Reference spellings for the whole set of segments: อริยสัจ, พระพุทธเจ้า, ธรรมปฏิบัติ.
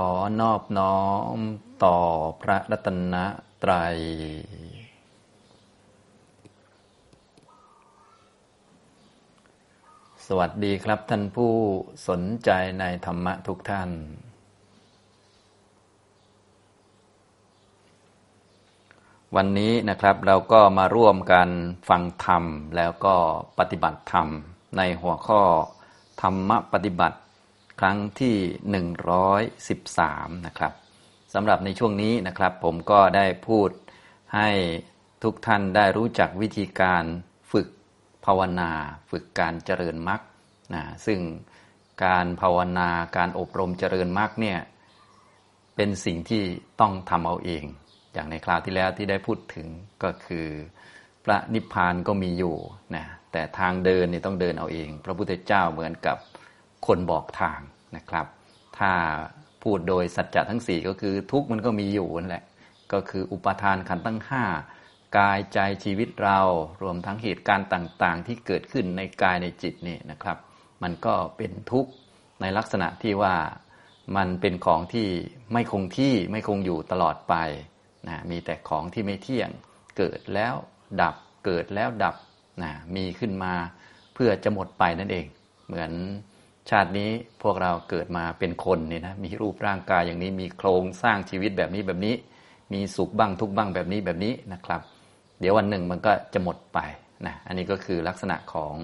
ขอนอบน้อมต่อพระรัตนตรัยสวัสดีครับท่านผู้สนใจในธรรมะทุกท่านวันนี้นะครับเราก็มาร่วมกันฟังธรรมแล้วก็ปฏิบัติธรรมในหัวข้อธรรมปฏิบัติครั้งที่113นะครับสำหรับในช่วงนี้นะครับผมก็ได้พูดให้ทุกท่านได้รู้จักวิธีการฝึกภาวนาฝึกการเจริญมรรคซึ่งการภาวนาการอบรมเจริญมรรคเนี่ยเป็นสิ่งที่ต้องทำเอาเองอย่างในคราวที่แล้วที่ได้พูดถึงก็คือพระนิพพานก็มีอยู่นะแต่ทางเดินนี่ต้องเดินเอาเองพระพุทธเจ้าเหมือนกับคนบอกทางนะครับถ้าพูดโดยสัจจะทั้ง4ก็คือทุกข์มันก็มีอยู่นั่นแหละก็คืออุปาทานขันธ์ทั้ง5กายใจชีวิตเรารวมทั้งเหตุการณ์ต่างๆที่เกิดขึ้นในกายในจิตนี่นะครับมันก็เป็นทุกข์ในลักษณะที่ว่ามันเป็นของที่ไม่คงที่ไม่คงอยู่ตลอดไปนะมีแต่ของที่ไม่เที่ยงเกิดแล้วดับเกิดแล้วดับนะมีขึ้นมาเพื่อจะหมดไปนั่นเองเหมือนชาตินี้พวกเราเกิดมาเป็นคนนี่นะมีรูปร่างกายอย่างนี้มีโครงสร้างชีวิตแบบนี้แบบนี้มีสุขบ้างทุกข์บ้างแบบนี้แบบนี้นะครับเดี๋ยววันหนึ่งมันก็จะหมดไปนะอันนี้ก็คือลักษณะของ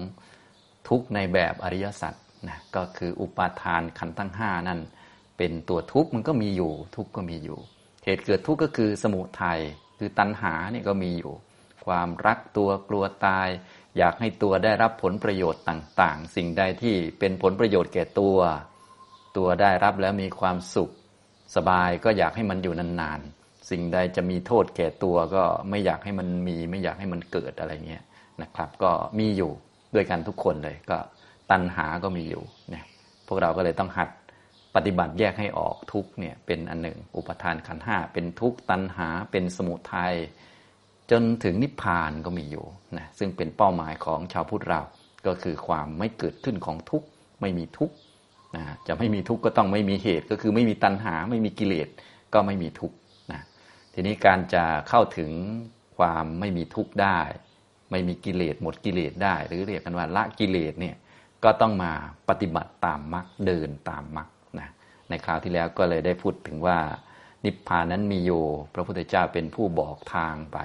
ทุกข์ในแบบอริยสัจนะก็คืออุปาทานขันธ์ทั้ง5นั่นเป็นตัวทุกข์มันก็มีอยู่ทุกข์ก็มีอยู่เหตุเกิดทุกข์ก็คือสมุทัยคือตัณหานี่ก็มีอยู่ความรักตัวกลัวตายอยากให้ตัวได้รับผลประโยชน์ต่างๆสิ่งใดที่เป็นผลประโยชน์แก่ตัวได้รับแล้วมีความสุขสบายก็อยากให้มันอยู่นานๆสิ่งใดจะมีโทษแก่ตัวก็ไม่อยากให้มันมีไม่อยากให้มันเกิดอะไรเงี้ยนะครับก็มีอยู่ด้วยกันทุกคนเลยก็ตัณหาก็มีอยู่เนี่ยพวกเราก็เลยต้องหัดปฏิบัติแยกให้ออกทุกข์เนี่ยเป็นอันหนึ่งอุปาทานขันธ์5เป็นทุกข์ตัณหาเป็นสมุทัยจนถึงนิพพานก็มีอยู่นะซึ่งเป็นเป้าหมายของชาวพุทธเราก็คือความไม่เกิดขึ้นของทุกข์ไม่มีทุกข์นะจะไม่มีทุกข์ก็ต้องไม่มีเหตุก็คือไม่มีตัณหาไม่มีกิเลสก็ไม่มีทุกข์นะทีนี้การจะเข้าถึงความไม่มีทุกข์ได้ไม่มีกิเลสหมดกิเลสได้หรือเรียกกันว่าละกิเลสเนี่ยก็ต้องมาปฏิบัติตามมรรคเดินตามมรรคนะในคราวที่แล้วก็เลยได้พูดถึงว่านิพพานนั้นมีอยู่พระพุทธเจ้าเป็นผู้บอกทางไป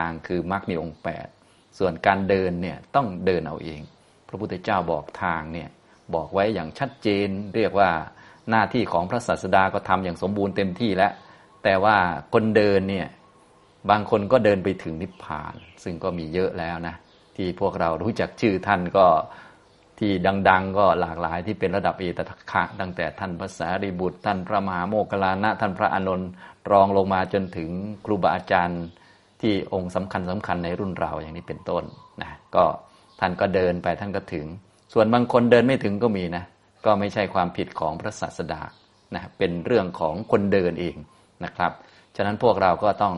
ทางคือมรรคมีองค์8ส่วนการเดินเนี่ยต้องเดินเอาเองพระพุทธเจ้าบอกทางเนี่ยบอกไว้อย่างชัดเจนเรียกว่าหน้าที่ของพระศาสดาก็ทำอย่างสมบูรณ์เต็มที่แล้วแต่ว่าคนเดินเนี่ยบางคนก็เดินไปถึงนิพพานซึ่งก็มีเยอะแล้วนะที่พวกเรารู้จักชื่อท่านก็ที่ดังๆก็หลากหลายที่เป็นระดับเอตทัคคะตั้งแต่ท่านพระสารีบุตรท่านพระมหาโมคคัลลานะท่านพระอานนท์รองลงมาจนถึงครูบาอาจารย์ที่องค์สำคัญในรุ่นเราอย่างนี้เป็นต้นนะก็ท่านก็เดินไปท่านก็ถึงส่วนบางคนเดินไม่ถึงก็มีนะก็ไม่ใช่ความผิดของพระศาสดานะเป็นเรื่องของคนเดินเองนะครับฉะนั้นพวกเราก็ต้อง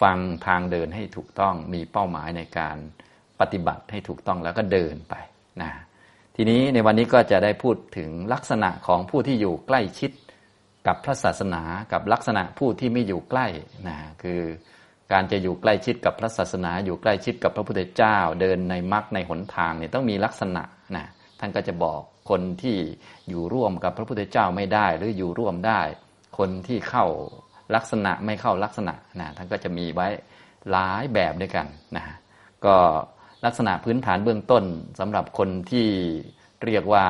ฟังทางเดินให้ถูกต้องมีเป้าหมายในการปฏิบัติให้ถูกต้องแล้วก็เดินไปนะทีนี้ในวันนี้ก็จะได้พูดถึงลักษณะของผู้ที่อยู่ใกล้ชิดกับพระศาสนากับลักษณะผู้ที่ไม่อยู่ใกล้นะคือการจะอยู่ใกล้ชิดกับพระศาสนาอยู่ใกล้ชิดกับพระพุทธเจ้าเดินในมรรคในหนทางเนี่ยต้องมีลักษณะนะท่านก็จะบอกคนที่อยู่ร่วมกับพระพุทธเจ้าไม่ได้หรืออยู่ร่วมได้คนที่เข้าลักษณะไม่เข้าลักษณะนะท่านก็จะมีไว้หลายแบบด้วยกันนะก็ลักษณะพื้นฐานเบื้องต้นสำหรับคนที่เรียกว่า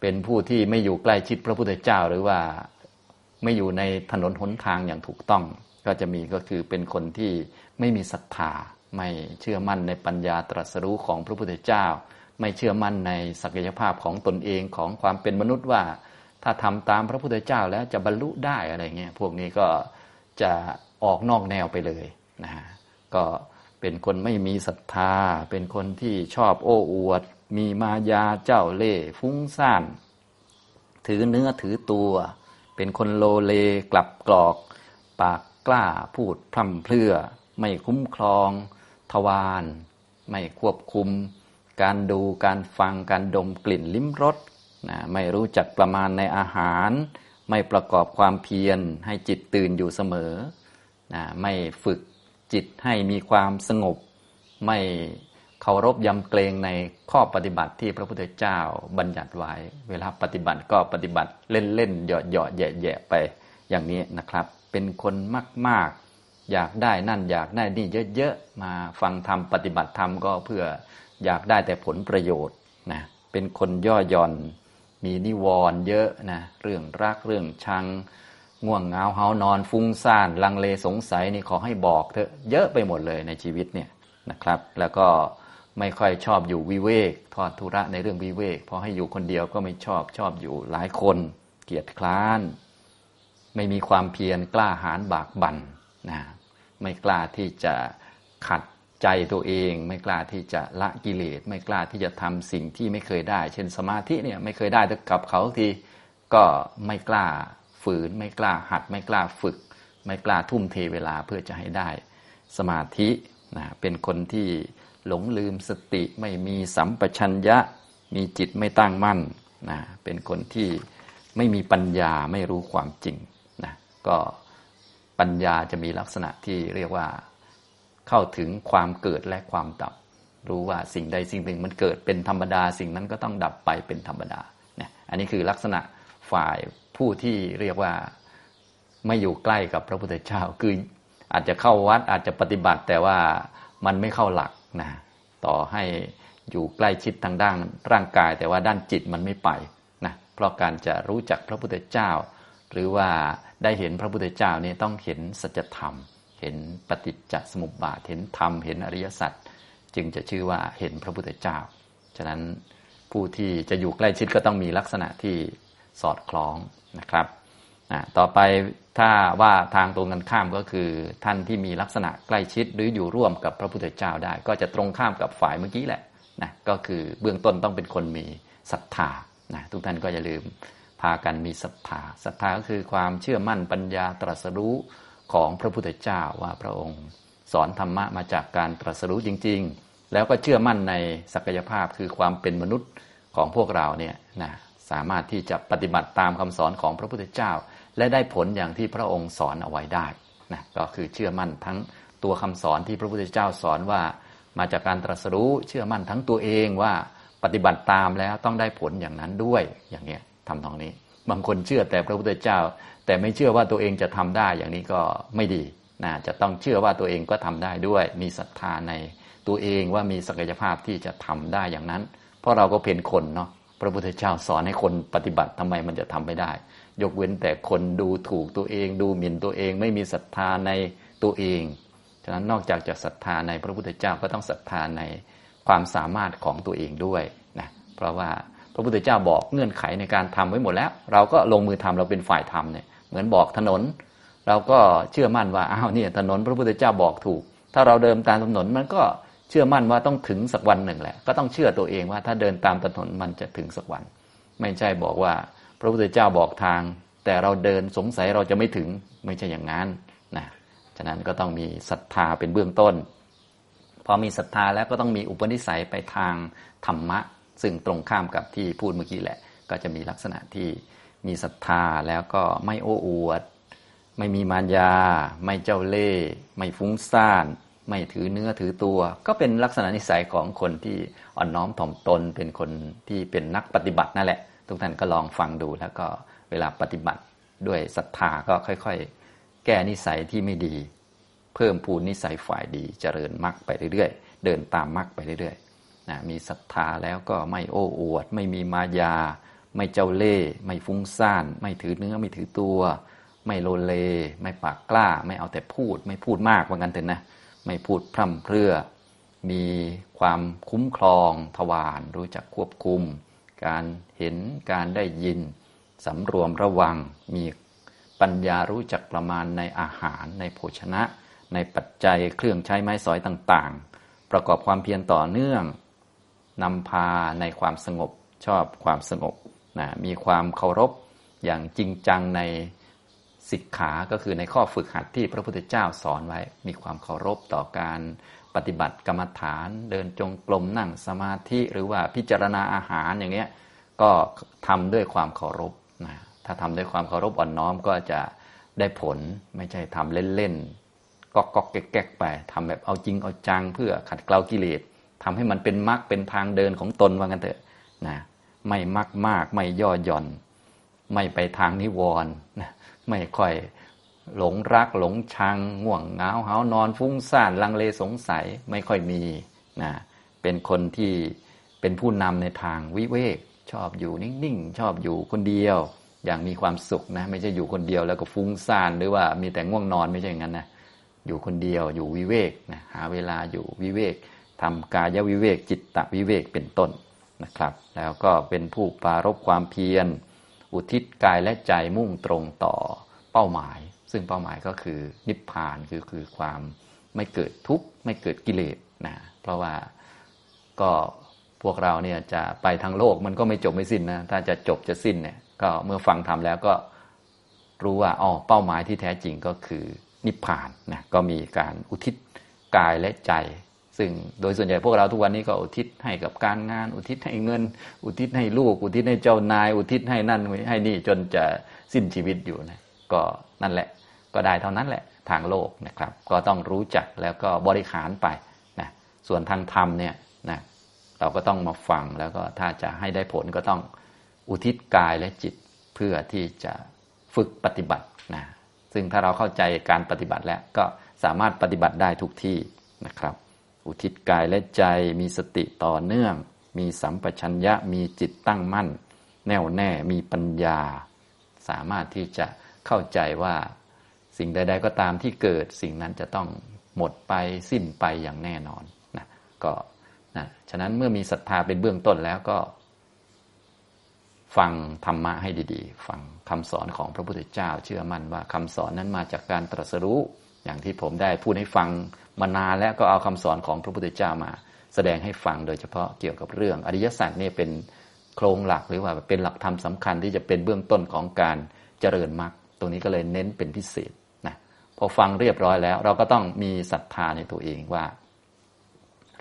เป็นผู้ที่ไม่อยู่ใกล้ชิดพระพุทธเจ้าหรือว่าไม่อยู่ในถนนหนทางอย่างถูกต้องก็จะมีก็คือเป็นคนที่ไม่มีศรัทธาไม่เชื่อมั่นในปัญญาตรัสรู้ของพระพุทธเจ้าไม่เชื่อมั่นในศักยภาพของตนเองของความเป็นมนุษย์ว่าถ้าทำตามพระพุทธเจ้าแล้วจะบรรลุได้อะไรเงี้ยพวกนี้ก็จะออกนอกแนวไปเลยนะฮะก็เป็นคนไม่มีศรัทธาเป็นคนที่ชอบโอ้อวดมีมายาเจ้าเล่ห์ฟุ้งซ่านถือเนื้อถือตัวเป็นคนโลเลกลับกรอกปากกล้าพูดพร่ำเพรื่อไม่คุ้มครองทวารไม่ควบคุมการดูการฟังการดมกลิ่นลิ้มรสนะไม่รู้จักประมาณในอาหาร ไม่ประกอบความเพียรให้จิตตื่นอยู่เสมอไม่ฝึกจิตให้มีความสงบไม่เคารพยำเกรงในข้อปฏิบัติที่พระพุทธเจ้าบัญญัติไว้เวลาปฏิบัติก็ปฏิบัติเล่นๆเหยาะๆแยะๆไปอย่างนี้นะครับเป็นคนมากๆอยากได้นั่นอยากได้นี่เยอะๆมาฟังธรรมปฏิบัติธรรมก็เพื่ออยากได้แต่ผลประโยชน์นะเป็นคนย่อหย่อนมีนิวรณ์เยอะนะเรื่องรักเรื่องชังง่วงเหงาเฮานอนฟุ้งซ่านลังเลสงสัยนี่ขอให้บอกเถอะเยอะไปหมดเลยในชีวิตเนี่ยนะครับแล้วก็ไม่ค่อยชอบอยู่วิเวกทอดทุระในเรื่องวิเวกพอให้อยู่คนเดียวก็ไม่ชอบอยู่หลายคนเกียจคร้านไม่มีความเพียรกล้าหาญบากบั่นนะไม่กล้าที่จะขัดใจตัวเองไม่กล้าที่จะละกิเลสไม่กล้าที่จะทำสิ่งที่ไม่เคยได้เช่นสมาธิเนี่ยไม่เคยได้กับเขาทีก็ไม่กล้าฝืนไม่กล้าหัดไม่กล้าฝึกไม่กล้าทุ่มเทเวลาเพื่อจะให้ได้สมาธินะเป็นคนที่หลงลืมสติไม่มีสัมปชัญญะมีจิตไม่ตั้งมั่นนะเป็นคนที่ไม่มีปัญญาไม่รู้ความจริงนะก็ปัญญาจะมีลักษณะที่เรียกว่าเข้าถึงความเกิดและความดับรู้ว่าสิ่งใดสิ่งหนึ่งมันเกิดเป็นธรรมดาสิ่งนั้นก็ต้องดับไปเป็นธรรมดานะอันนี้คือลักษณะฝ่ายผู้ที่เรียกว่าไม่อยู่ใกล้กับพระพุทธเจ้าคืออาจจะเข้าวัดอาจจะปฏิบัติแต่ว่ามันไม่เข้าหลักนะต่อให้อยู่ใกล้ชิดทางด้านร่างกายแต่ว่าด้านจิตมันไม่ไปนะเพราะการจะรู้จักพระพุทธเจ้าหรือว่าได้เห็นพระพุทธเจ้านี่ต้องเห็นสัจธรรมเห็นปฏิจจสมุปบาทเห็นธรรมเห็นอริยสัจจึงจะชื่อว่าเห็นพระพุทธเจ้าฉะนั้นผู้ที่จะอยู่ใกล้ชิดก็ต้องมีลักษณะที่สอดคล้องนะครับต่อไปถ้าว่าทางตรงกันข้ามก็คือท่านที่มีลักษณะใกล้ชิดหรืออยู่ร่วมกับพระพุทธเจ้าได้ก็จะตรงข้ามกับฝ่ายเมื่อกี้แหละนะก็คือเบื้องต้นต้องเป็นคนมีศรัทธานะทุกท่านก็อย่าลืมพากันมีศรัทธาศรัทธาก็คือความเชื่อมั่นปัญญาตรัสรู้ของพระพุทธเจ้าว่าพระองค์สอนธรรมะมาจากการตรัสรู้จริงๆแล้วก็เชื่อมั่นในศักยภาพคือความเป็นมนุษย์ของพวกเราเนี่ยนะสามารถที่จะปฏิบัติตามคำสอนของพระพุทธเจ้าและได้ผลอย่างที่พระองค์สอนเอาไว้ได้นะก็คือเชื่อมั่นทั้งตัวคำสอนที่พระพุทธเจ้าสอนว่ามาจากการตรัสรู้เชื่อมั่นทั้งตัวเองว่าปฏิบัติตามแล้วต้องได้ผลอย่างนั้นด้วยอย่างเงี้ยทำตรงนี้บางคนเชื่อแต่พระพุทธเจ้าแต่ไม่เชื่อว่าตัวเองจะทำได้อย่างนี้ก็ไม่ดีนะจะต้องเชื่อว่าตัวเองก็ทำได้ด้วยมีศรัทธาในตัวเองว่ามีศักยภาพที่จะทำได้อย่างนั้นเพราะเราก็เป็นคนเนาะพระพุทธเจ้าสอนให้คนปฏิบัติทำไมมันจะทำไม่ได้ยกเว้นแต่คนดูถูกตัวเองดูหมิ่นตัวเองไม่มีศรัทธาในตัวเองฉะนั้นนอกจากจะศรัทธาในพระพุทธเจ้าก็ต้องศรัทธาในความสามารถของตัวเองด้วยนะเพราะว่าพระพุทธเจ้าบอกเงื่อนไขในการทำไว้หมดแล้วเราก็ลงมือทำเราเป็นฝ่ายทำเนี่ยเหมือนบอกถนนเราก็เชื่อมั่นว่าอ้าวเนี่ยถนนพระพุทธเจ้าบอกถูกถ้าเราเดินตามถนนมันก็เชื่อมั่นว่าต้องถึงสักวันหนึ่งแหละก็ต้องเชื่อตัวเองว่าถ้าเดินตามถนนมันจะถึงสักวันไม่ใช่บอกว่าพระพุทธเจ้าบอกทางแต่เราเดินสงสัยเราจะไม่ถึงไม่ใช่อย่างนั้นนะฉะนั้นก็ต้องมีศรัทธาเป็นเบื้องต้นพอมีศรัทธาแล้วก็ต้องมีอุปนิสัยไปทางธรรมะซึ่งตรงข้ามกับที่พูดเมื่อกี้แหละก็จะมีลักษณะที่มีศรัทธาแล้วก็ไม่โอ้อวดไม่มีมารยาไม่เจ้าเล่ห์ไม่ฟุ้งซ่านไม่ถือเนื้อถือตัวก็เป็นลักษณะนิสัยของคนที่อ่อนน้อมถ่อมตนเป็นคนที่เป็นนักปฏิบัตินั่นแหละทุกท่านก็ลองฟังดูแล้วก็เวลาปฏิบัติด้วยศรัทธาก็ค่อยๆแก้นิสัยที่ไม่ดีเพิ่มพูนนิสัยฝ่ายดีเจริญมรรคไปเรื่อยๆเดินตามมรรคไปเรื่อยๆนะมีศรัทธาแล้วก็ไม่โอ้อวดไม่มีมายาไม่เจ้าเล่ห์ไม่ฟุ้งซ่านไม่ถือเนื้อไม่ถือตัวไม่โลเลไม่ปากกล้าไม่เอาแต่พูดไม่พูดมากว่างั้นเถอะนะไม่พูดพร่ำเพรื่อมีความคุ้มครองทวารรู้จักควบคุมการเห็นการได้ยินสำรวมระวังมีปัญญารู้จักประมาณในอาหารในโภชนะในปัจจัยเครื่องใช้ไม้สอยต่างๆประกอบความเพียรต่อเนื่องนำพาในความสงบชอบความสงบนะมีความเคารพอย่างจริงจังในสิกขาก็คือในข้อฝึกหัดที่พระพุทธเจ้าสอนไว้มีความเคารพต่อการปฏิบัติกรรมฐานเดินจงกรมนั่งสมาธิหรือว่าพิจารณาอาหารอย่างเงี้ยก็ทำด้วยความเคารพนะ ถ้าทำด้วยความเคารพอ่อนน้อมก็จะได้ผลไม่ใช่ทำเล่นๆก็ก๊อกแก๊กไปทำแบบเอาจริงเอาจังเพื่อขัดเกลากิเลสทำให้มันเป็นมรรคเป็นทางเดินของตนว่ากันเถอะนะไม่มักมากไม่ย่อหย่อนไม่ไปทางนิวรณ์นะไม่ค่อยหลงรักหลงชังง่วงเหงาหาวนอนฟุ้งซ่านลังเลสงสัยไม่ค่อยมีนะเป็นคนที่เป็นผู้นำในทางวิเวกชอบอยู่นิ่งๆชอบอยู่คนเดียวอย่างมีความสุขนะไม่ใช่อยู่คนเดียวแล้วก็ฟุ้งซ่านหรือว่ามีแต่ง่วงนอนไม่ใช่อย่างนั้นนะอยู่คนเดียวอยู่วิเวกนะหาเวลาอยู่วิเวกทำกายวิเวกจิตตวิเวกเป็นต้นนะครับแล้วก็เป็นผู้ปรารภความเพียรอุทิศกายและใจมุ่งตรงต่อเป้าหมายซึ่งเป้าหมายก็คือนิพพานคือความไม่เกิดทุกข์ไม่เกิดกิเลสนะเพราะว่าก็พวกเราเนี่ยจะไปทางโลกมันก็ไม่จบไม่สิ้นนะถ้าจะจบจะสิ้นเนี่ยก็เมื่อฟังธรรมแล้วก็รู้ว่าอ๋อเป้าหมายที่แท้จริงก็คือนิพพานนะก็มีการอุทิศกายและใจซึ่งโดยส่วนใหญ่พวกเราทุกวันนี้ก็อุทิศให้กับการงานอุทิศให้เงินอุทิศให้ลูกอุทิศให้เจ้านายอุทิศให้นั่นให้นี่จนจะสิ้นชีวิตอยู่นะก็นั่นแหละก็ได้เท่านั้นแหละทางโลกนะครับก็ต้องรู้จักแล้วก็บริหารไปนะส่วนทางธรรมเนี่ยนะเราก็ต้องมาฟังแล้วก็ถ้าจะให้ได้ผลก็ต้องอุทิศกายและจิตเพื่อที่จะฝึกปฏิบัตินะซึ่งถ้าเราเข้าใจการปฏิบัติแล้วก็สามารถปฏิบัติได้ทุกที่นะครับอุทิศกายและใจมีสติต่อเนื่องมีสัมปชัญญะมีจิตตั้งมั่นแน่วแน่มีปัญญาสามารถที่จะเข้าใจว่าสิ่งใดๆก็ตามที่เกิดสิ่งนั้นจะต้องหมดไปสิ้นไปอย่างแน่นอนนะก็นะฉะนั้นเมื่อมีศรัทธาเป็นเบื้องต้นแล้วก็ฟังธรรมะให้ดีๆฟังคำสอนของพระพุทธเจ้าเชื่อมั่นว่าคำสอนนั้นมาจากการตรัสรู้อย่างที่ผมได้พูดให้ฟังมานานแล้วก็เอาคำสอนของพระพุทธเจ้ามาแสดงให้ฟังโดยเฉพาะเกี่ยวกับเรื่องอริยสัจนี่เป็นโครงหลักหรือว่าเป็นหลักธรรมสำคัญที่จะเป็นเบื้องต้นของการเจริญมรรคตรงนี้ก็เลยเน้นเป็นพิเศษนะพอฟังเรียบร้อยแล้วเราก็ต้องมีศรัทธาในตัวเองว่า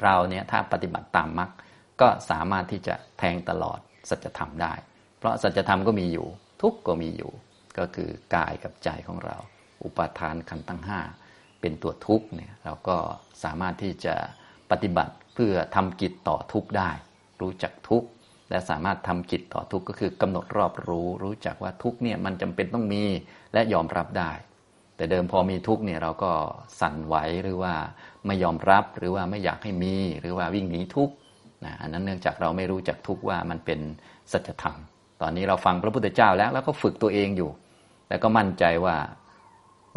เราเนี่ยถ้าปฏิบัติตามมรรคก็สามารถที่จะแทงตลอดสัจธรรมได้เพราะสัจธรรมก็มีอยู่ทุกข์ก็มีอยู่ก็คือกายกับใจของเราอุปาทานขันธ์ทั้งห้าเป็นตัวทุกข์เนี่ยเราก็สามารถที่จะปฏิบัติเพื่อทำกิจต่อทุกข์ได้รู้จักทุกข์และสามารถทำกิจต่อทุกข์ก็คือกำหนดรอบรู้รู้จักว่าทุกข์เนี่ยมันจำเป็นต้องมีและยอมรับได้แต่เดิมพอมีทุกข์เนี่ยเราก็สั่นไหวหรือว่าไม่ยอมรับหรือว่าไม่อยากให้มีหรือว่าวิ่งหนีทุกข์นะอันนั้นเนื่องจากเราไม่รู้จักทุกข์ว่ามันเป็นสัจธรรมตอนนี้เราฟังพระพุทธเจ้าแล้วก็ฝึกตัวเองอยู่แล้วก็มั่นใจว่า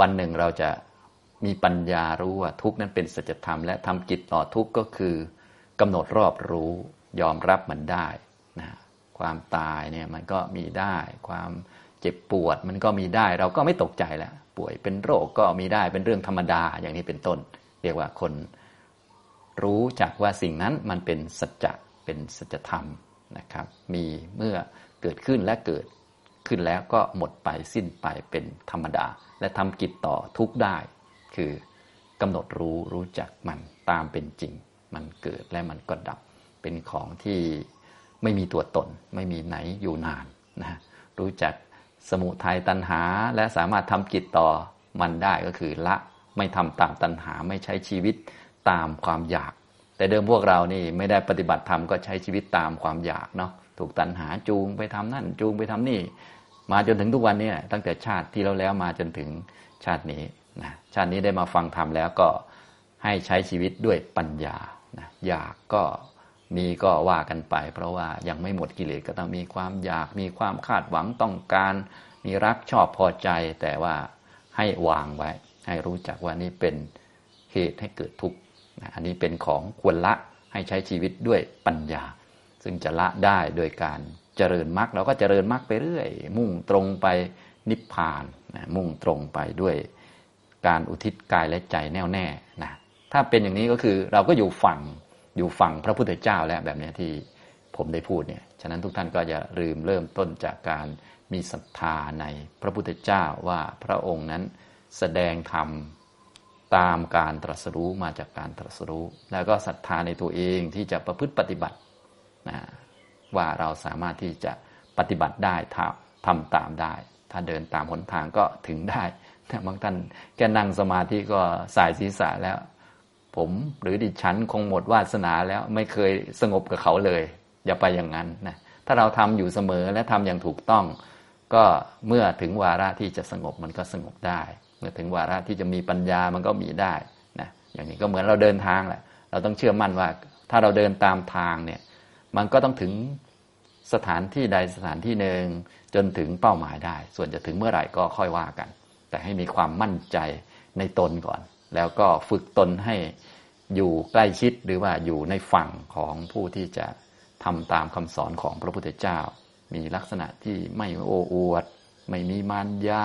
วันหนึ่งเราจะมีปัญญารู้ว่าทุกข์นั้นเป็นสัจธรรมและทำกิจต่อทุกข์ก็คือกำหนดรอบรู้ยอมรับมันได้นะความตายเนี่ยมันก็มีได้ความเจ็บปวดมันก็มีได้เราก็ไม่ตกใจแล้วป่วยเป็นโรคก็มีได้เป็นเรื่องธรรมดาอย่างนี้เป็นต้นเรียกว่าคนรู้จักว่าสิ่งนั้นมันเป็นสัจจะเป็นสัจธรรมนะครับมีเมื่อเกิดขึ้นและเกิดขึ้นแล้วก็หมดไปสิ้นไปเป็นธรรมดาและทำกิจต่อทุกข์ได้คือกำหนดรู้จักมันตามเป็นจริงมันเกิดและมันก็ดับเป็นของที่ไม่มีตัวตนไม่มีไหนอยู่นานนะรู้จักสมุทัยตัณหาและสามารถทำกิจต่อมันได้ก็คือละไม่ทำตามตัณหาไม่ใช้ชีวิตตามความอยากแต่เดิมพวกเรานี่ไม่ได้ปฏิบัติธรรมก็ใช้ชีวิตตามความอยากเนาะถูกตัณหาจูงไปทำนั่นจูงไปทำนี่มาจนถึงทุกวันนี้ตั้งแต่ชาติที่แล้วมาจนถึงชาตินี้นะชาตินี้ได้มาฟังธรรมแล้วก็ให้ใช้ชีวิตด้วยปัญญานะอยากก็มีก็ว่ากันไปเพราะว่ายังไม่หมดกิเลสก็ต้องมีความอยากมีความคาดหวังต้องการมีรักชอบพอใจแต่ว่าให้วางไว้ให้รู้จักว่านี่เป็นเหตุให้เกิดทุกข์นะอันนี้เป็นของควรละให้ใช้ชีวิตด้วยปัญญาซึ่งจะละได้โดยการเจริญมรรคเราก็เจริญมรรคไปเรื่อยมุ่งตรงไปนิพพานนะมุ่งตรงไปด้วยการอุทิศกายและใจแน่วแน่นะถ้าเป็นอย่างนี้ก็คือเราก็อยู่ฝั่งพระพุทธเจ้าแล้วแบบนี้ที่ผมได้พูดเนี่ยฉะนั้นทุกท่านก็อย่าลืมเริ่มต้นจากการมีศรัทธาในพระพุทธเจ้าว่าพระองค์นั้นแสดงธรรมตามการตรัสรู้มาจากการตรัสรู้แล้วก็ศรัทธาในตัวเองที่จะประพฤติปฏิบัตินะว่าเราสามารถที่จะปฏิบัติได้ ทำตามได้ถ้าเดินตามหนทางก็ถึงได้แต่บางท่านแค่นั่งสมาธิก็สายศีรษะแล้วผมหรือดิฉันคงหมดวาสนาแล้วไม่เคยสงบกับเขาเลยอย่าไปอย่างนั้นนะถ้าเราทำอยู่เสมอและทำอย่างถูกต้องก็เมื่อถึงวาระที่จะสงบมันก็สงบได้เมื่อถึงวาระที่จะมีปัญญามันก็มีได้นะอย่างนี้ก็เหมือนเราเดินทางแหละเราต้องเชื่อมั่นว่าถ้าเราเดินตามทางเนี่ยมันก็ต้องถึงสถานที่ใดสถานที่หนึ่งจนถึงเป้าหมายได้ส่วนจะถึงเมื่อไหร่ก็ค่อยว่ากันแต่ให้มีความมั่นใจในตนก่อนแล้วก็ฝึกตนให้อยู่ใกล้ชิดหรือว่าอยู่ในฝั่งของผู้ที่จะทำตามคำสอนของพระพุทธเจ้ามีลักษณะที่ไม่โอ้อวดไม่มีมารยา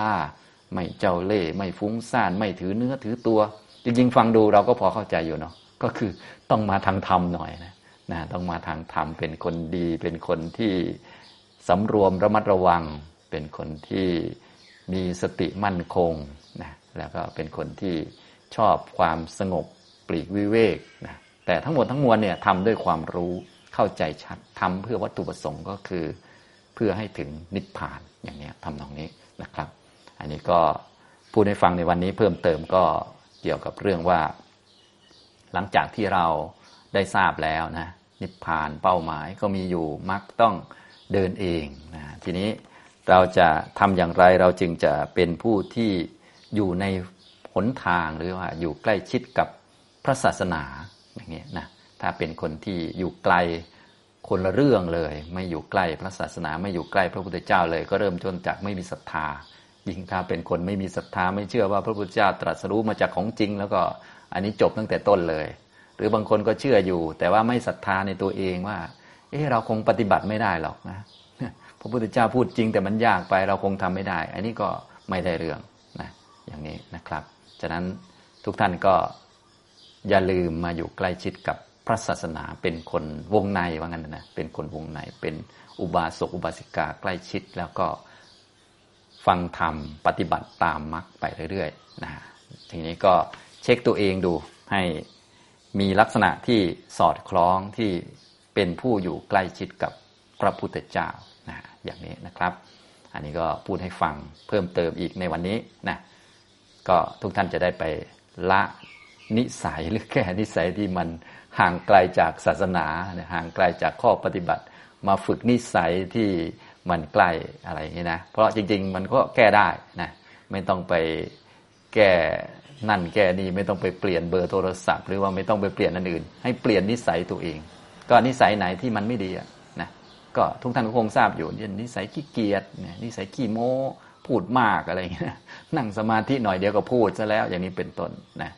ไม่เจ้าเล่ห์ไม่ฟุ้งซ่านไม่ถือเนื้อถือตัวจริงๆฟังดูเราก็พอเข้าใจอยู่เนาะก็คือต้องมาทางธรรมหน่อยนะต้องมาทางธรรมเป็นคนดีเป็นคนที่สำรวมระมัดระวังเป็นคนที่มีสติมั่นคงนะแล้วก็เป็นคนที่ชอบความสงบปลีกวิเวกนะแต่ทั้งหมดทั้งมวลเนี่ยทำด้วยความรู้เข้าใจชัดทำเพื่อวัตถุประสงค์ก็คือเพื่อให้ถึงนิพพานอย่างนี้ทำนองนี้นะครับอันนี้ก็พูดให้ฟังในวันนี้เพิ่มเติมก็เกี่ยวกับเรื่องว่าหลังจากที่เราได้ทราบแล้วนะนิพพานเป้าหมายก็มีอยู่มรรคต้องเดินเองนะทีนี้เราจะทำอย่างไรเราจึงจะเป็นผู้ที่อยู่ในหนทางหรือว่าอยู่ใกล้ชิดกับพระศาสนาอย่างนี้นะถ้าเป็นคนที่อยู่ไกลคนละเรื่องเลยไม่อยู่ใกล้พระศาสนาไม่อยู่ใกล้พระพุทธเจ้าเลยก็เริ่มจนจากไม่มีศรัทธายิ่งถ้าเป็นคนไม่มีศรัทธาไม่เชื่อว่าพระพุทธเจ้าตรัสรู้มาจากของจริงแล้วก็อันนี้จบตั้งแต่ต้นเลยหรือบางคนก็เชื่ออยู่แต่ว่าไม่ศรัทธาในตัวเองว่าเราคงปฏิบัติไม่ได้หรอกนะพระพุทธเจ้าพูดจริงแต่มันยากไปเราคงทำไม่ได้อันนี้ก็ไม่ได้เรื่องนะอย่างนี้นะครับฉะนั้นทุกท่านก็อย่าลืมมาอยู่ใกล้ชิดกับพระศาสนาเป็นคนวงในว่างั้นนะเป็นคนวงในเป็นอุบาสกอุบาสิกาใกล้ชิดแล้วก็ฟังธรรมปฏิบัติตามมรรคไปเรื่อยๆนะทีนี้ก็เช็คตัวเองดูให้มีลักษณะที่สอดคล้องที่เป็นผู้อยู่ใกล้ชิดกับพระพุทธเจ้านะอย่างนี้นะครับอันนี้ก็พูดให้ฟังเพิ่มเติมอีกในวันนี้นะก็ทุกท่านจะได้ไปละนิสัยหรือแก้นิสัยที่มันห่างไกลจากศาสนาห่างไกลจากข้อปฏิบัติมาฝึกนิสัยที่มันใกล้อะไรอย่างนี้นะเพราะจริงๆมันก็แก้ได้นะไม่ต้องไปแก้นั่นแก้นี่ไม่ต้องไปเปลี่ยนเบอร์โทรศัพท์หรือว่าไม่ต้องไปเปลี่ยนอันอื่นให้เปลี่ยนนิสัยตัวเองก็นิสัยไหนที่มันไม่ดีนะก็ทุกท่านคงทราบอยู่นิสัยขี้เกียจนิสัยขี้โม้พูดมากอะไรอย่างนี้นั่งสมาธิหน่อยเดียวก็พูดซะแล้วอย่างนี้เป็นต้นนะ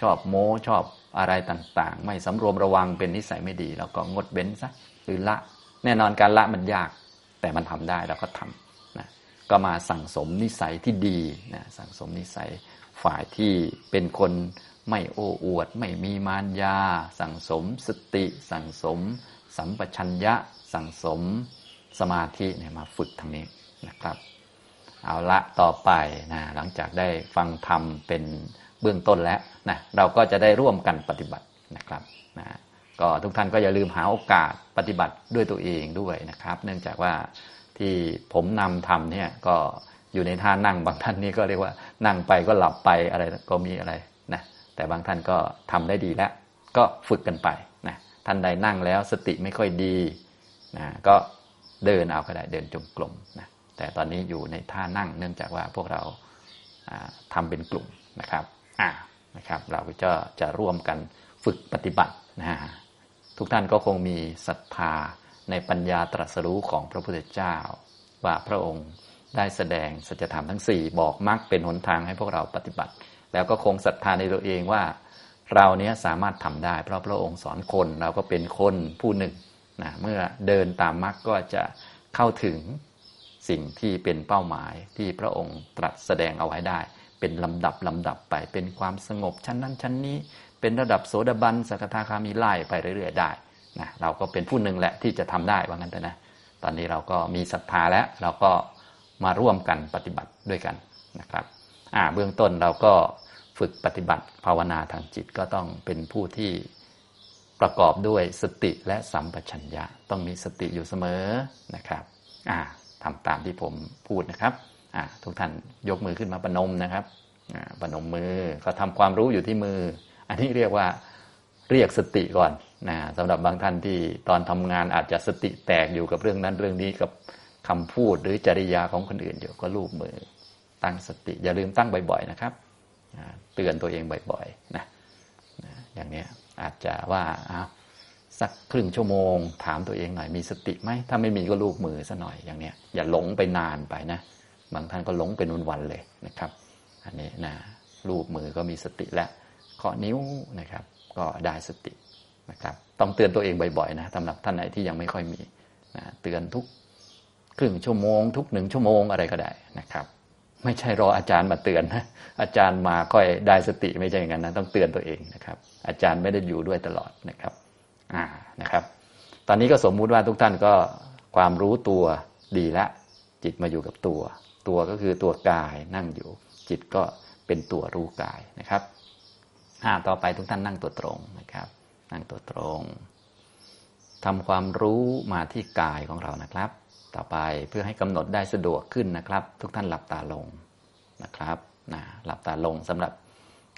ชอบโม้ชอบอะไรต่างๆไม่สำรวมระวังเป็นนิสัยไม่ดีแล้วก็งดเว้นซะหรือละแน่นอนการละมันยากแต่มันทำได้เราก็ทำนะก็มาสั่งสมนิสัยที่ดีนะสั่งสมนิสัยฝ่ายที่เป็นคนไม่โอ้อวดไม่มีมารยาสั่งสมสติสั่งสมสัมปชัญญะสั่งสมสมาธิเนี่ยมาฝึกทางนี้นะครับเอาละต่อไปนะหลังจากได้ฟังธรรมเป็นเบื้องต้นแล้วนะเราก็จะได้ร่วมกันปฏิบัตินะครับนะก็ทุกท่านก็อย่าลืมหาโอกาสปฏิบัติด้วยตัวเองด้วยนะครับเนื่องจากว่าที่ผมนำธรรมเนี่ยก็อยู่ในท่านั่งบางท่านนี่ก็เรียกว่านั่งไปก็หลับไปอะไรก็มีอะไรนะแต่บางท่านก็ทำได้ดีแล้วก็ฝึกกันไปนะท่านใดนั่งแล้วสติไม่ค่อยดีนะก็เดินเอาก็ได้เดินจงกรมนะแต่ตอนนี้อยู่ในท่านั่งเนื่องจากว่าพวกเราทำเป็นกลุ่มนะครับเราก็จะร่วมกันฝึกปฏิบัตินะทุกท่านก็คงมีศรัทธาในปัญญาตรัสรู้ของพระพุทธเจ้าว่าพระองค์ได้แสดงสัจธรรมทั้ง4บอกมรรคเป็นหนทางให้พวกเราปฏิบัติแล้วก็คงศรัทธาในตัวเองว่าเราเนี้ยสามารถทำได้เพราะพระองค์สอนคนเราก็เป็นคนผู้หนึ่งนะเมื่อเดินตามมรรคก็จะเข้าถึงสิ่งที่เป็นเป้าหมายที่พระองค์ตรัสแสดงเอาไว้ได้เป็นลำดับไปเป็นความสงบชั้นนั้นชั้นนี้เป็นระดับโสดาบันสกทาคามีไล่ไปเรื่อยๆได้นะเราก็เป็นผู้หนึ่งแหละที่จะทำได้ว่างั้นแต่นะตอนนี้เราก็มีศรัทธาแล้วเราก็มาร่วมกันปฏิบัติด้วยกันนะครับเบื้องต้นเราก็ฝึกปฏิบัติภาวนาทางจิตก็ต้องเป็นผู้ที่ประกอบด้วยสติและสัมปชัญญะต้องมีสติอยู่เสมอนะครับ ทำตามที่ผมพูดนะครับทุกท่านยกมือขึ้นมาประนมนะครับประนมมือก็ทำความรู้อยู่ที่มืออันนี้เรียกว่าเรียกสติก่อนนะสำหรับบางท่านที่ตอนทำงานอาจจะสติแตกอยู่กับเรื่องนั้นเรื่องนี้กับคำพูดหรือจริยาของคนอื่นอยู่ก็ลูบมือตั้งสติอย่าลืมตั้งบ่อยๆนะครับเตือนตัวเองบ่อยๆนะอย่างนี้อาจจะว่าสักครึ่งชั่วโมงถามตัวเองหน่อยมีสติไหมถ้าไม่มีก็ลูบมือซะหน่อยอย่างนี้อย่าหลงไปนานไปนะบางท่านก็หลงเป็นวันๆเลยนะครับอันนี้นะลูบมือก็มีสติแล้วข้อนิ้วนะครับก็ได้สตินะครับต้องเตือนตัวเองบ่อยๆนะสำหรับท่านไหนที่ยังไม่ค่อยมีนะเตือนทุกครึ่งชั่วโมงทุก1ชั่วโมงอะไรก็ได้นะครับไม่ใช่รออาจารย์มาเตือนนะอาจารย์มาค่อยได้สติไม่ใช่อย่างนั้นนะต้องเตือนตัวเองนะครับอาจารย์ไม่ได้อยู่ด้วยตลอดนะครับนะครับตอนนี้ก็สมมุติว่าทุกท่านก็ความรู้ตัวดีละจิตมาอยู่กับตัวก็คือตัวกายนั่งอยู่จิตก็เป็นตัวรู้กายนะครับต่อไปทุกท่านนั่งตัวตรงนะครับนั่งตัวตรงทำความรู้มาที่กายของเรานะครับต่อไปเพื่อให้กำหนดได้สะดวกขึ้นนะครับทุกท่านหลับตาลงนะครับหลับตาลงสำหรับ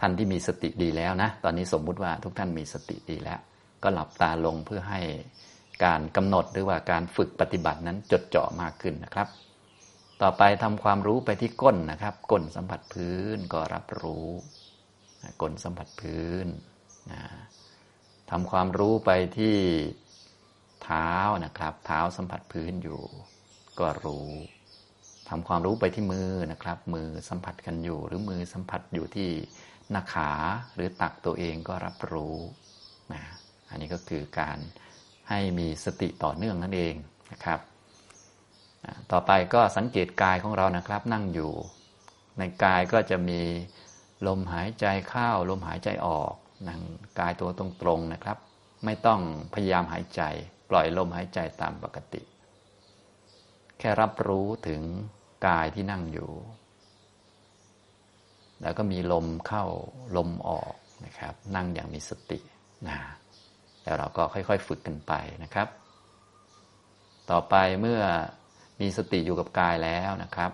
ท่านที่มีสติดีแล้วนะตอนนี้สมมุติว่าทุกท่านมีสติดีแล้วก็หลับตาลงเพื่อให้การกำหนดหรือว่าการฝึกปฏิบัตินั้นจดจ่อมากขึ้นนะครับต่อไปทำความรู้ไปที่ก้นนะครับก้นสัมผัสพื้นก็รับรู้ก้นสัมผัสพื้นทำความรู้ไปที่เท้านะครับเท้าสัมผัสพื้นอยู่ก็รู้ทำความรู้ไปที่มือนะครับมือสัมผัสกันอยู่หรือมือสัมผัสอยู่ที่หน้าขาหรือตักตัวเองก็รับรู้อันนี้ก็คือการให้มีสติต่อเนื่องนั่นเองนะครับต่อไปก็สังเกตกายของเรานะครับนั่งอยู่ในกายก็จะมีลมหายใจเข้าลมหายใจออกนั่งกายตัวตรงๆนะครับไม่ต้องพยายามหายใจปล่อยลมหายใจตามปกติแค่รับรู้ถึงกายที่นั่งอยู่แล้วก็มีลมเข้าลมออกนะครับนั่งอย่างมีสติแล้วเราก็ค่อยๆฝึกกันไปนะครับต่อไปเมื่อมีสติอยู่กับกายแล้วนะครับ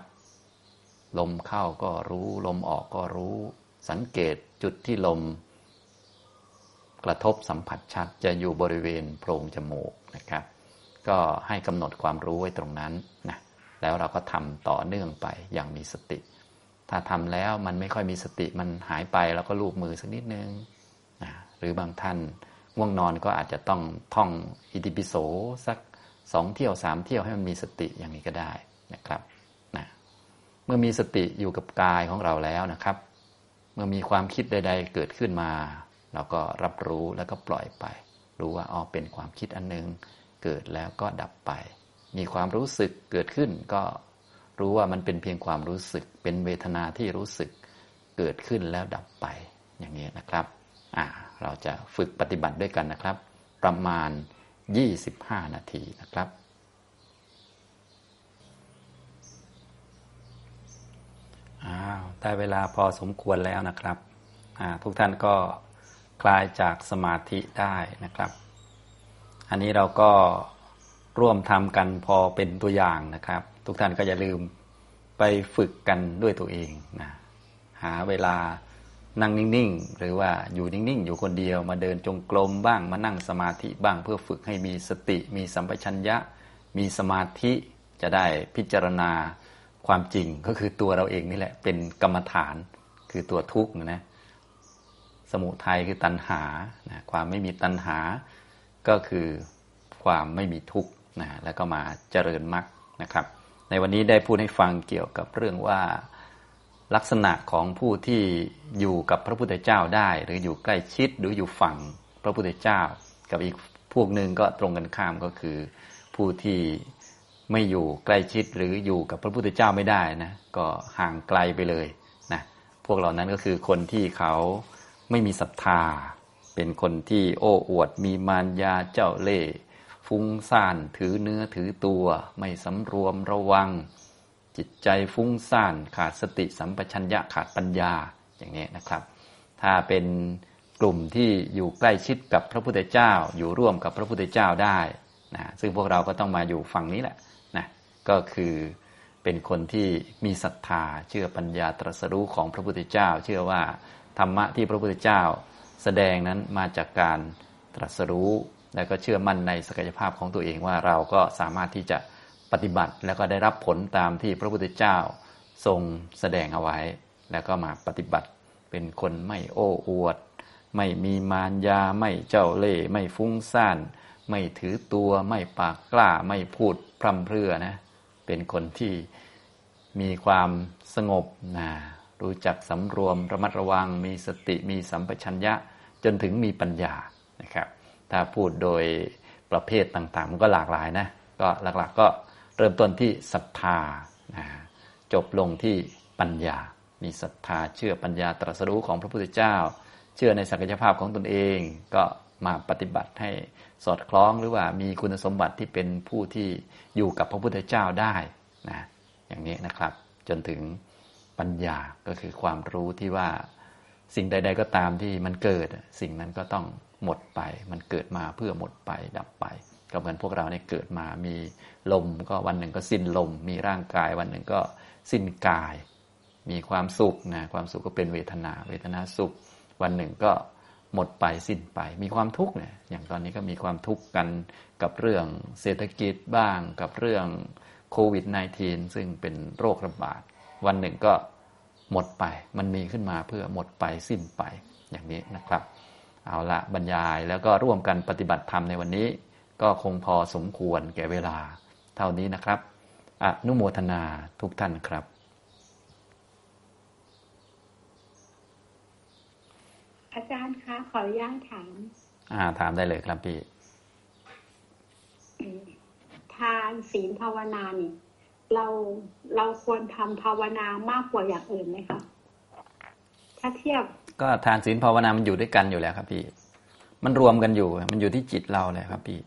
ลมเข้าก็รู้ลมออกก็รู้สังเกตจุดที่ลมกระทบสัมผัสชัดจะอยู่บริเวณโพรงจมูกนะครับก็ให้กำหนดความรู้ไว้ตรงนั้นนะแล้วเราก็ทำต่อเนื่องไปอย่างมีสติถ้าทำแล้วมันไม่ค่อยมีสติมันหายไปเราก็ลูบมือสักนิดนึงนะหรือบางท่านง่วงนอนก็อาจจะต้องท่องอิติปิโสสัก2เที่ยว3เที่ยวให้มันมีสติอย่างนี้ก็ได้นะครับนะเมื่อมีสติอยู่กับกายของเราแล้วนะครับเมื่อมีความคิดใดๆเกิดขึ้นมาเราก็รับรู้แล้วก็ปล่อยไปรู้ว่าเป็นความคิดอันนึงเกิดแล้วก็ดับไปมีความรู้สึกเกิดขึ้นก็รู้ว่ามันเป็นเพียงความรู้สึกเป็นเวทนาที่รู้สึกเกิดขึ้นแล้วดับไปอย่างนี้นะครับเราจะฝึกปฏิบัติด้วยกันนะครับประมาณ25นาทีนะครับได้เวลาพอสมควรแล้วนะครับทุกท่านก็คลายจากสมาธิได้นะครับอันนี้เราก็ร่วมทำกันพอเป็นตัวอย่างนะครับทุกท่านก็อย่าลืมไปฝึกกันด้วยตัวเองนะหาเวลานั่งนิ่งๆหรือว่าอยู่นิ่งๆอยู่คนเดียวมาเดินจงกรมบ้างมานั่งสมาธิบ้างเพื่อฝึกให้มีสติมีสัมปชัญญะมีสมาธิจะได้พิจารณาความจริงก็คือตัวเราเองนี่แหละเป็นกรรมฐานคือตัวทุกข์นะสมุทัยคือตัณหาความไม่มีตัณหาก็คือความไม่มีทุกข์นะแล้วก็มาเจริญมรรคนะครับในวันนี้ได้พูดให้ฟังเกี่ยวกับเรื่องว่าลักษณะของผู้ที่อยู่กับพระพุทธเจ้าได้หรืออยู่ใกล้ชิดหรืออยู่ฝั่งพระพุทธเจ้ากับอีกพวกหนึ่งก็ตรงกันข้ามก็คือผู้ที่ไม่อยู่ใกล้ชิดหรืออยู่กับพระพุทธเจ้าไม่ได้นะก็ห่างไกลไปเลยนะพวกเหล่านั้นก็คือคนที่เขาไม่มีศรัทธาเป็นคนที่โอ้อวดมีมารยาเจ้าเล่ห์ฟุ้งซ่านถือเนื้อถือตัวไม่สำรวมระวังจิตใจฟุ้งซ่านขาดสติสัมปชัญญะขาดปัญญาอย่างนี้นะครับถ้าเป็นกลุ่มที่อยู่ใกล้ชิดกับพระพุทธเจ้าอยู่ร่วมกับพระพุทธเจ้าได้นะซึ่งพวกเราก็ต้องมาอยู่ฝั่งนี้แหละนะ ก็คือเป็นคนที่มีศรัทธาเชื่อปัญญาตรัสรู้ของพระพุทธเจ้าเชื่อว่าธรรมะที่พระพุทธเจ้าแสดงนั้นมาจากการตรัสรู้และก็เชื่อมั่นในศักยภาพของตัวเองว่าเราก็สามารถที่จะปฏิบัติแล้วก็ได้รับผลตามที่พระพุทธเจ้าทรงแสดงเอาไว้แล้วก็มาปฏิบัติเป็นคนไม่โอ้อวดไม่มีมารยาไม่เจ้าเล่ห์ไม่ฟุ้งซ่านไม่ถือตัวไม่ปากกล้าไม่พูดพร่ำเพรื่อนะเป็นคนที่มีความสงบนะรู้จักสำรวมระมัดระวังมีสติมีสัมปชัญญะจนถึงมีปัญญานะครับถ้าพูดโดยประเภทต่างๆมันก็หลากหลายนะก็หลักๆก็เริ่มต้นที่ศรัทธานะจบลงที่ปัญญามีศรัทธาเชื่อปัญญาตรัสรู้ของพระพุทธเจ้าเชื่อในศักยภาพของตนเองก็มาปฏิบัติให้สอดคล้องหรือว่ามีคุณสมบัติที่เป็นผู้ที่อยู่กับพระพุทธเจ้าได้นะอย่างนี้นะครับจนถึงปัญญาก็คือความรู้ที่ว่าสิ่งใดๆก็ตามที่มันเกิดสิ่งนั้นก็ต้องหมดไปมันเกิดมาเพื่อหมดไปดับไปก็เหมือนพวกเราเนี่ยเกิดมามีลมก็วันหนึ่งก็สิ้นลมมีร่างกายวันหนึ่งก็สิ้นกายมีความสุขนะความสุขก็เป็นเวทนาสุขวันหนึ่งก็หมดไปสิ้นไปมีความทุกข์เนี่ยอย่างตอนนี้ก็มีความทุกข์กันกับเรื่องเศรษฐกิจบ้างกับเรื่องโควิด -19 ซึ่งเป็นโรคระบาดวันหนึ่งก็หมดไปมันมีขึ้นมาเพื่อหมดไปสิ้นไปอย่างนี้นะครับเอาละบรรยายแล้วก็ร่วมกันปฏิบัติธรรมในวันนี้ก็คงพอสมควรแก่เวลาเท่านี้นะครับอนุโมทนาทุกท่านครับอาจารย์คะขออนุญาตถามถามได้เลยครับพี่ทานศีลภาวนานี่เราควรทำภาวนามากกว่าอย่างอื่นไหมคะถ้าเทียบก็ทานศีลภาวนามันอยู่ด้วยกันอยู่แล้วครับพี่มันรวมกันอยู่มันอยู่ที่จิตเราเลยครับพี่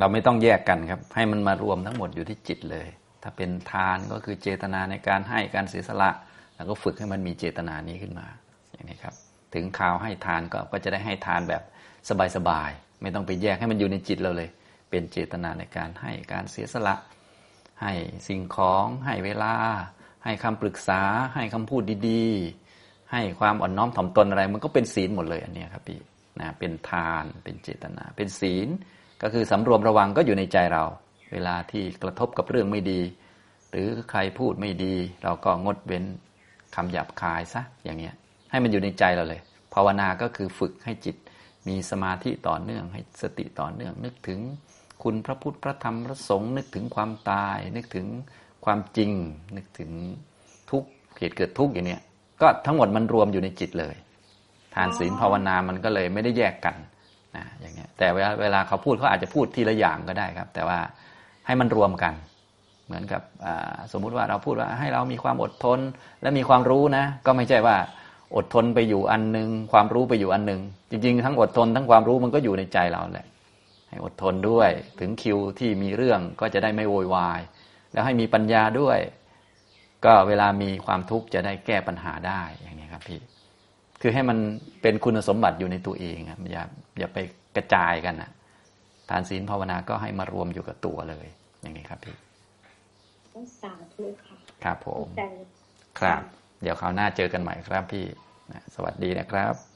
เราไม่ต้องแยกกันครับให้มันมารวมทั้งหมดอยู่ที่จิตเลยถ้าเป็นทานก็คือเจตนาในการให้การเสียสละแล้วก็ฝึกให้มันมีเจตนานี้ขึ้นมาอย่างนี้ครับถึงข่าวให้ทานก็จะได้ให้ทานแบบสบายๆไม่ต้องไปแยกให้มันอยู่ในจิตเราเลยเป็นเจตนาในการให้การเสียสละให้สิ่งของให้เวลาให้คำปรึกษาให้คำพูดดีๆให้ความอ่อนน้อมถ่อมตนอะไรมันก็เป็นศีลหมดเลยอันนี้ครับพี่นะเป็นทานเป็นเจตนาเป็นศีลก็คือสำรวมระวังก็อยู่ในใจเราเวลาที่กระทบกับเรื่องไม่ดีหรือใครพูดไม่ดีเราก็งดเว้นคำหยาบคายซะอย่างเงี้ยให้มันอยู่ในใจเราเลยภาวนาก็คือฝึกให้จิตมีสมาธิต่อเนื่องให้สติต่อเนื่องนึกถึงคุณพระพุทธพระธรรมพระสงฆ์นึกถึงความตายนึกถึงความจริงนึกถึงทุกข์เหตุเกิดทุกข์อย่างเนี้ยก็ทั้งหมดมันรวมอยู่ในจิตเลยทานศีลภาวนามันก็เลยไม่ได้แยกกันนะอย่างเงี้ยแต่เวลาเขาพูดเขาอาจจะพูดทีละอย่างก็ได้ครับแต่ว่าให้มันรวมกันเหมือนกับสมมุติว่าเราพูดว่าให้เรามีความอดทนและมีความรู้นะก็ไม่ใช่ว่าอดทนไปอยู่อันนึงความรู้ไปอยู่อันนึงจริงๆทั้งอดทนทั้งความรู้มันก็อยู่ในใจเราแหละให้อดทนด้วยถึงคิวที่มีเรื่องก็จะได้ไม่โวยวายแล้วให้มีปัญญาด้วยก็เวลามีความทุกข์จะได้แก้ปัญหาได้อย่างนี้ครับพี่คือให้มันเป็นคุณสมบัติอยู่ในตัวเองครับอย่าไปกระจายกันนะทานศีลภาวนาก็ให้มารวมอยู่กับตัวเลยอย่างนี้ครับพี่สาธุค่ะครับผมครับเดี๋ยวคราวหน้าเจอกันใหม่ครับพี่สวัสดีนะครับ